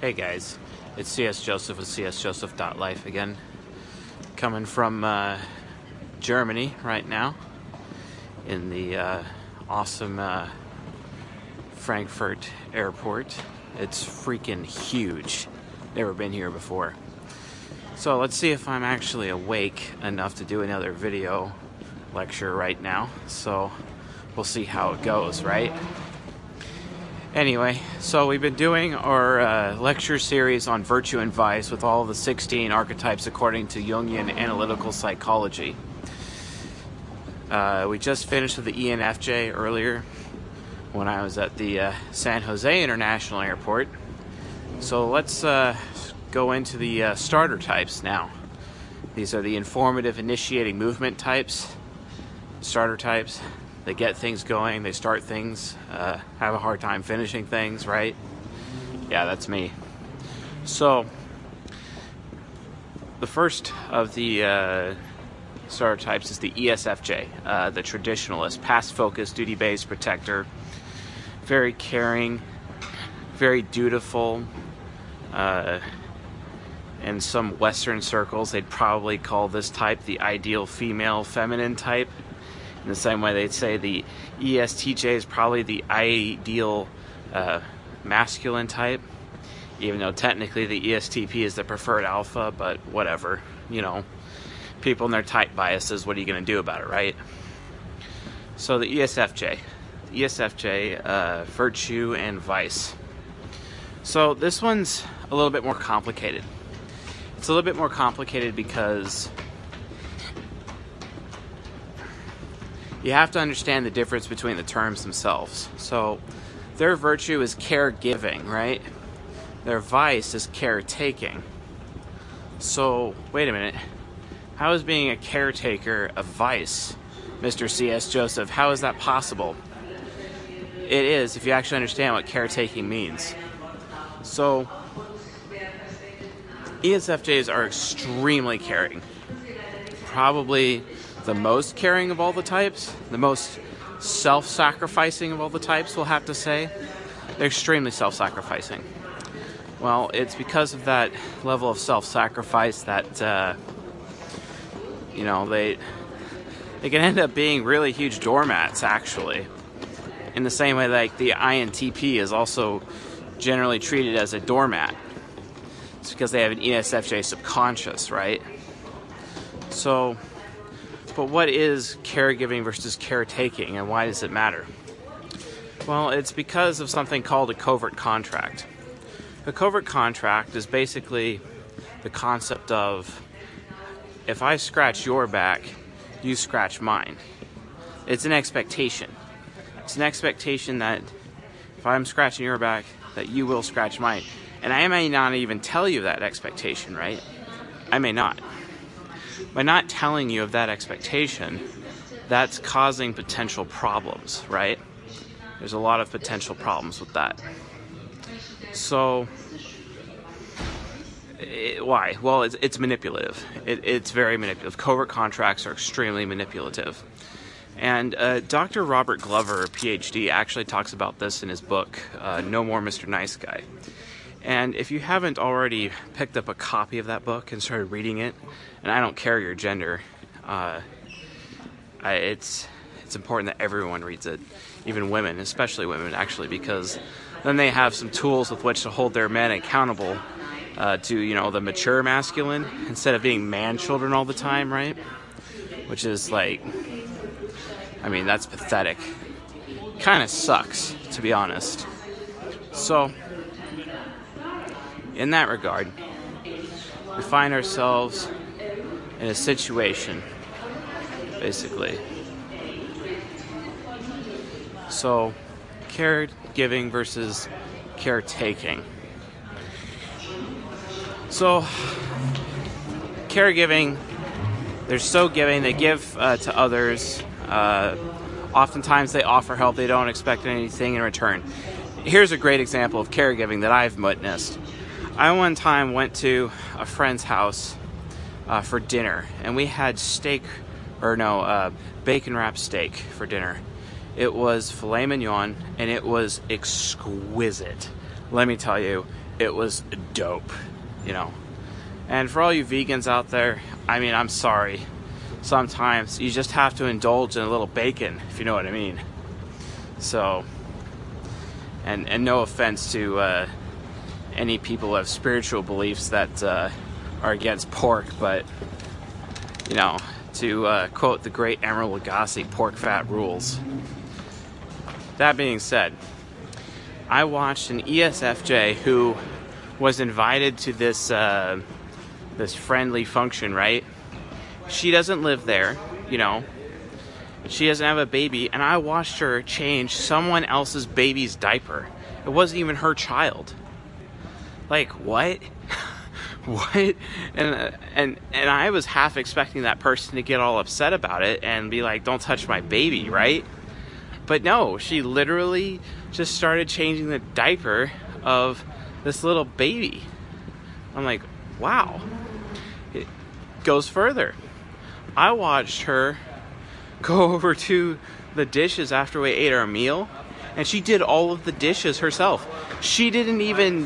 Hey guys, it's CS Joseph with csjoseph.life again, coming from Germany right now in the awesome Frankfurt airport. It's freaking huge. Never been here before. So let's see if I'm actually awake enough to do another video lecture right now. So we'll see how it goes, right? Anyway, so we've been doing our lecture series on virtue and vice with all the 16 archetypes according to Jungian analytical psychology. We just finished with the ENFJ earlier when I was at the San Jose International Airport. So let's go into the starter types now. These are the informative, initiating movement types, starter types. They get things going, they start things, have a hard time finishing things, right? Yeah, that's me. So, the first of the starter types is the ESFJ, the traditionalist, past-focused, duty-based, protector, very caring, very dutiful. In some Western circles, they'd probably call this type the ideal female, feminine type. In the same way, they'd say the ESTJ is probably the ideal masculine type, even though technically the ESTP is the preferred alpha, but whatever. You know, people and their type biases, what are you going to do about it, right? So the ESFJ. The ESFJ, virtue and vice. So this one's a little bit more complicated. It's a little bit more complicated because you have to understand the difference between the terms themselves. So their virtue is caregiving, right? Their vice is caretaking. So wait a minute. How is being a caretaker a vice, Mr. C.S. Joseph? How is that possible? It is if you actually understand what caretaking means. So ESFJs are extremely caring. Probably the most caring of all the types, the most self-sacrificing of all the types, we'll have to say. They're extremely self-sacrificing. Well, it's because of that level of self-sacrifice that, you know, they can end up being really huge doormats, actually. In the same way, like, the INTP is also generally treated as a doormat. It's because they have an ESFJ subconscious, right? So, but what is caregiving versus caretaking, and why does it matter? Well, it's because of something called a covert contract. A covert contract is basically the concept of, if I scratch your back, you scratch mine. It's an expectation. It's an expectation that if I'm scratching your back, that you will scratch mine. And I may not even tell you that expectation, right? I may not. By not telling you of that expectation, that's causing potential problems, right? There's a lot of potential problems with that. So, why? Well, it's manipulative. It's very manipulative. Covert contracts are extremely manipulative. And Dr. Robert Glover, PhD, actually talks about this in his book, No More Mr. Nice Guy. And if you haven't already picked up a copy of that book and started reading it, and I don't care your gender, it's important that everyone reads it, even women, especially women, actually, because then they have some tools with which to hold their men accountable to, you know, the mature masculine, instead of being man-children all the time, right? Which is like, I mean, that's pathetic. Kind of sucks, to be honest. So, in that regard, we find ourselves in a situation, basically. So, caregiving versus caretaking. So, caregiving, they're so giving, they give to others. Oftentimes they offer help, they don't expect anything in return. Here's a great example of caregiving that I've witnessed. I one time went to a friend's house for dinner, and we had bacon wrapped steak for dinner. It was filet mignon, and it was exquisite. Let me tell you, it was dope, you know. And for all you vegans out there, I mean, I'm sorry. Sometimes you just have to indulge in a little bacon, if you know what I mean. So, and no offense to any people who have spiritual beliefs that are against pork, but, you know, to quote the great Emeril Lagasse, pork fat rules. That being said, I watched an ESFJ who was invited to this this friendly function, right? She doesn't live there, you know. She doesn't have a baby, and I watched her change someone else's baby's diaper. It wasn't even her child. Like, what? What? And I was half expecting that person to get all upset about it and be like, "Don't touch my baby," right? But no, she literally just started changing the diaper of this little baby. I'm like, wow. It goes further. I watched her go over to the dishes after we ate our meal, and she did all of the dishes herself. She didn't even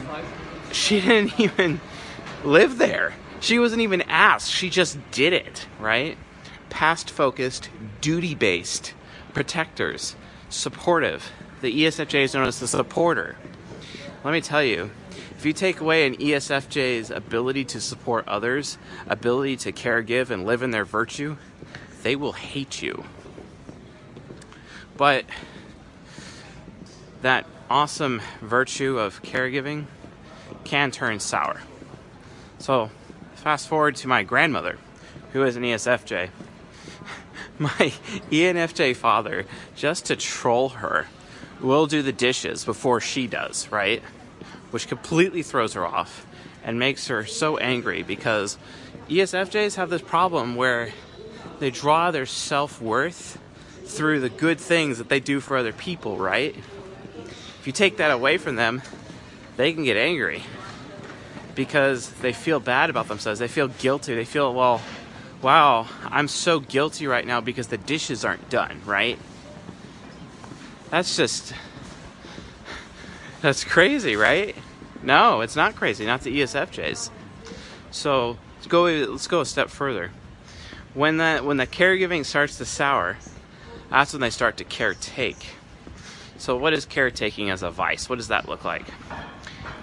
live there. She wasn't even asked. She just did it, right? Past focused, duty-based, protectors, supportive. The ESFJ is known as the supporter. Let me tell you, if you take away an ESFJ's ability to support others, ability to care, give, and live in their virtue, they will hate you. But that awesome virtue of caregiving can turn sour. So, fast forward to my grandmother, who is an ESFJ. My ENFJ father, just to troll her, will do the dishes before she does, right? Which completely throws her off and makes her so angry, because ESFJs have this problem where they draw their self-worth through the good things that they do for other people, right? If you take that away from them, they can get angry because they feel bad about themselves. They feel guilty. They feel, well, wow, I'm so guilty right now because the dishes aren't done, right? That's crazy, right? No, it's not crazy, not the ESFJs. So let's go a step further. When the caregiving starts to sour, that's when they start to caretake. So what is caretaking as a vice? What does that look like?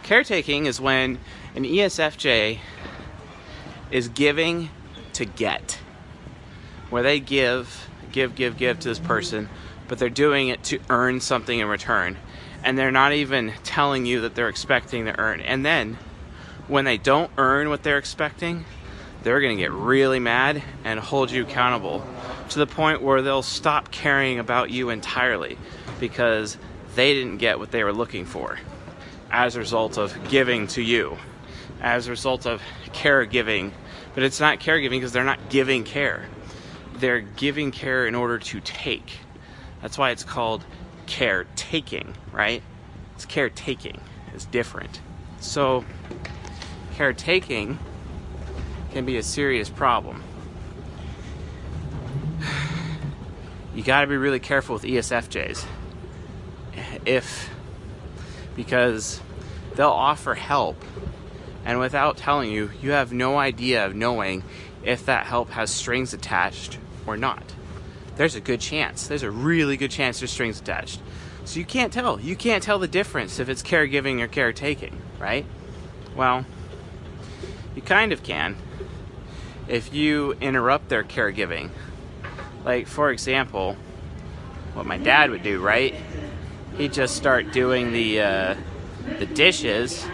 Caretaking is when an ESFJ is giving to get, where they give to this person, but they're doing it to earn something in return, and they're not even telling you that they're expecting to earn. And then when they don't earn what they're expecting, they're gonna get really mad and hold you accountable to the point where they'll stop caring about you entirely because they didn't get what they were looking for as a result of giving to you, as a result of caregiving. But it's not caregiving because they're not giving care. They're giving care in order to take. That's why it's called caretaking, right? It's caretaking. It's different. So caretaking can be a serious problem. You got to be really careful with ESFJs. Because they'll offer help, and without telling you, you have no idea of knowing if that help has strings attached or not. There's a good chance. There's a really good chance there's strings attached. So you can't tell. You can't tell the difference if it's caregiving or caretaking, right? Well, you kind of can if you interrupt their caregiving. Like, for example, what my dad would do, right? He'd just start doing the dishes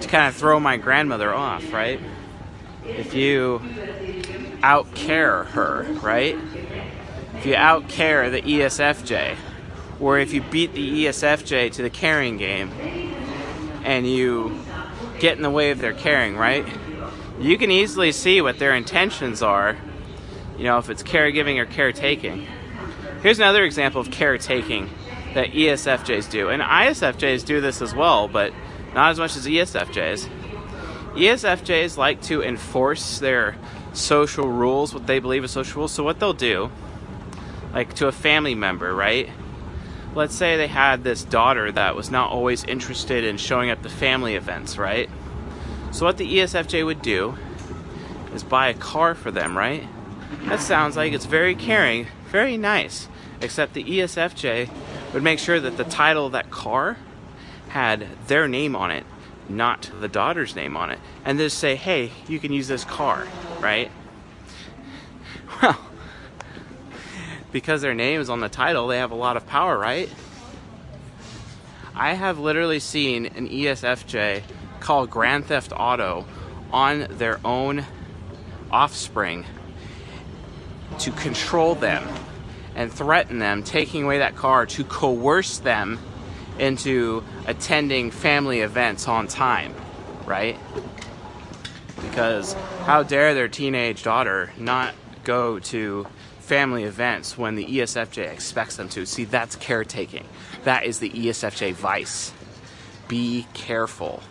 to kind of throw my grandmother off, right? If you out-care her, right? If you out-care the ESFJ, or if you beat the ESFJ to the caring game and you get in the way of their caring, right? You can easily see what their intentions are, you know, if it's caregiving or caretaking. Here's another example of caretaking that ESFJs do, and ISFJs do this as well, but not as much as ESFJs. ESFJs like to enforce their social rules, what they believe is social rules. So what they'll do, like to a family member, right? let's say they had this daughter that was not always interested in showing up to family events, right? So what the ESFJ would do is buy a car for them, right? That sounds like it's very caring, very nice, except the ESFJ would make sure that the title of that car had their name on it, not the daughter's name on it, and just say, hey, you can use this car, right? Well, because their name is on the title, they have a lot of power, right? I have literally seen an ESFJ call Grand Theft Auto on their own offspring to control them and threaten them, taking away that car to coerce them into attending family events on time, right? Because how dare their teenage daughter not go to family events when the ESFJ expects them to. See, that's caretaking. That is the ESFJ vice. Be careful.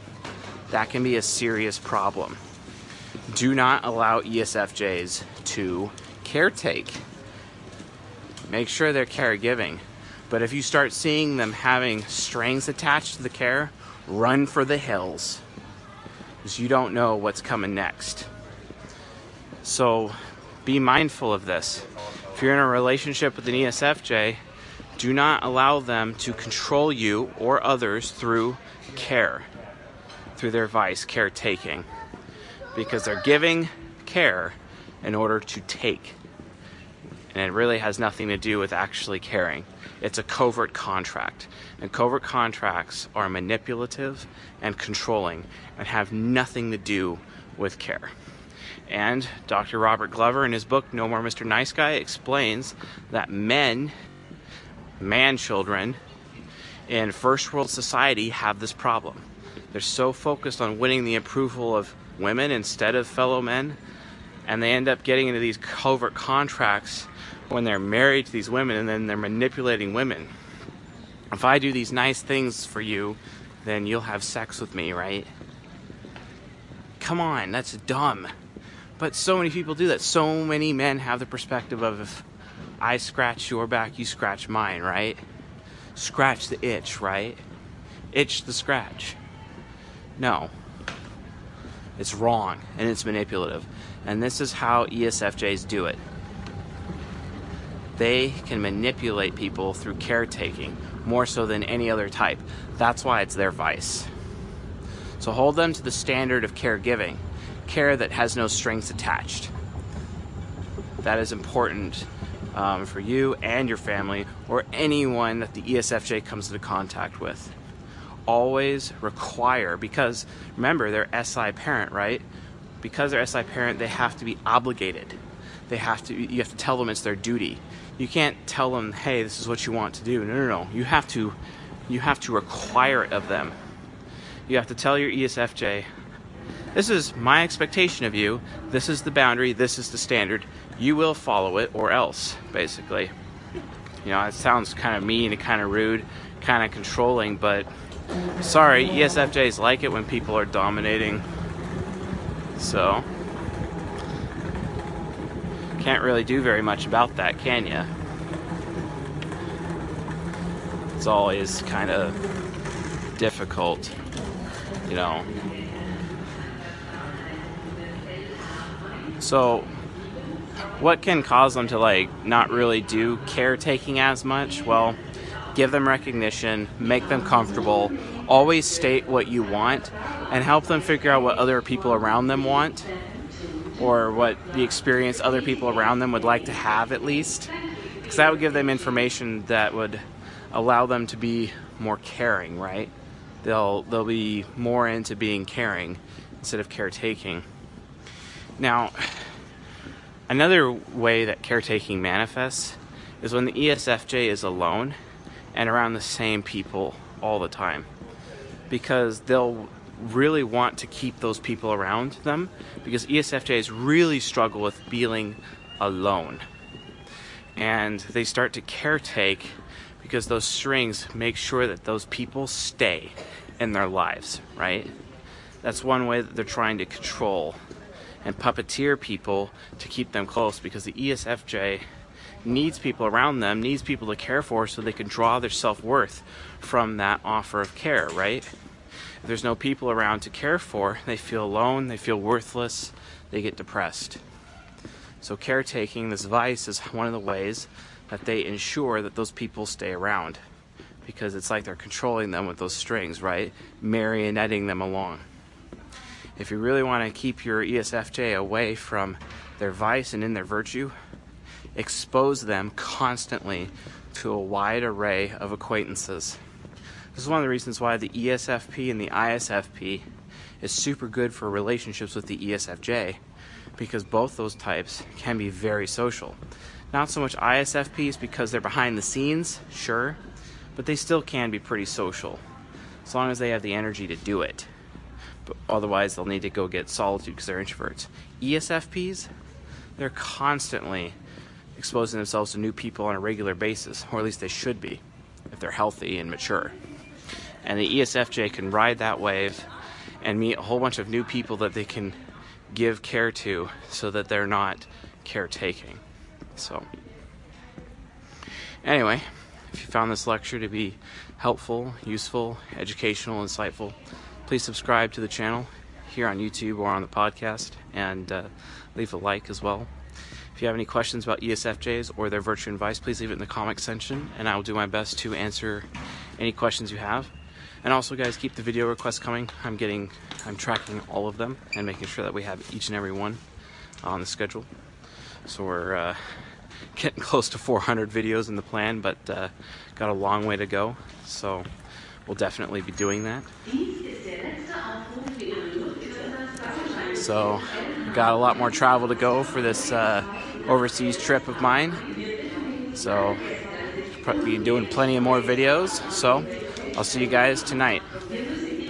That can be a serious problem. Do not allow ESFJs to caretake. Make sure they're caregiving. But if you start seeing them having strings attached to the care, run for the hills, because you don't know what's coming next. So be mindful of this. If you're in a relationship with an ESFJ, do not allow them to control you or others through care, through their vice, caretaking, because they're giving care in order to take. And it really has nothing to do with actually caring. It's a covert contract. And covert contracts are manipulative and controlling and have nothing to do with care. And Dr. Robert Glover, in his book, No More Mr. Nice Guy, explains that man children, in first world society have this problem. They're so focused on winning the approval of women instead of fellow men, and they end up getting into these covert contracts when they're married to these women, and then they're manipulating women. If I do these nice things for you, then you'll have sex with me, right? Come on, that's dumb. But so many people do that. So many men have the perspective of, if I scratch your back, you scratch mine, right? Scratch the itch, right? Itch the scratch. No. It's wrong, and it's manipulative. And this is how ESFJs do it. They can manipulate people through caretaking more so than any other type. That's why it's their vice. So hold them to the standard of caregiving, care that has no strings attached. That is important for you and your family or anyone that the ESFJ comes into contact with. Always require, because remember, they're SI parent, right? Because they're SI parent, they have to be obligated. You have to tell them it's their duty. You can't tell them, hey, this is what you want to do. No. You have to require it of them. You have to tell your ESFJ, this is my expectation of you. This is the boundary. This is the standard. You will follow it or else, basically. You know, it sounds kind of mean and kind of rude, kind of controlling, but sorry, ESFJs like it when people are dominating. So can't really do very much about that, can ya? It's always kind of difficult, you know. So what can cause them to not really do caretaking as much? Well, give them recognition, make them comfortable, always state what you want, and help them figure out what other people around them want, or what the experience other people around them would like to have, at least, because that would give them information that would allow them to be more caring, right? They'll be more into being caring instead of caretaking. Now, another way that caretaking manifests is when the ESFJ is alone and around the same people all the time, because they'll really want to keep those people around them, because ESFJs really struggle with feeling alone, and they start to caretake because those strings make sure that those people stay in their lives, right? That's one way that they're trying to control and puppeteer people to keep them close, because the ESFJ needs people around them, needs people to care for, so they can draw their self-worth from that offer of care, right? If there's no people around to care for, they feel alone, they feel worthless, they get depressed. So caretaking, this vice, is one of the ways that they ensure that those people stay around, because it's like they're controlling them with those strings, right? Marionetting them along. If you really want to keep your ESFJ away from their vice and in their virtue, expose them constantly to a wide array of acquaintances. This is one of the reasons why the ESFP and the ISFP is super good for relationships with the ESFJ, because both those types can be very social. Not so much ISFPs because they're behind the scenes, sure, but they still can be pretty social, as long as they have the energy to do it. But otherwise, they'll need to go get solitude because they're introverts. ESFPs, they're constantly exposing themselves to new people on a regular basis, or at least they should be, if they're healthy and mature. And the ESFJ can ride that wave and meet a whole bunch of new people that they can give care to, so that they're not caretaking. So, anyway, if you found this lecture to be helpful, useful, educational, insightful, please subscribe to the channel here on YouTube or on the podcast, and leave a like as well. If you have any questions about ESFJs or their virtue and vice, please leave it in the comment section, and I will do my best to answer any questions you have. And also, guys, keep the video requests coming. I'm tracking all of them and making sure that we have each and every one on the schedule. So we're getting close to 400 videos in the plan, but got a long way to go. So we'll definitely be doing that. So got a lot more travel to go for this overseas trip of mine. So probably be doing plenty of more videos. So I'll see you guys tonight.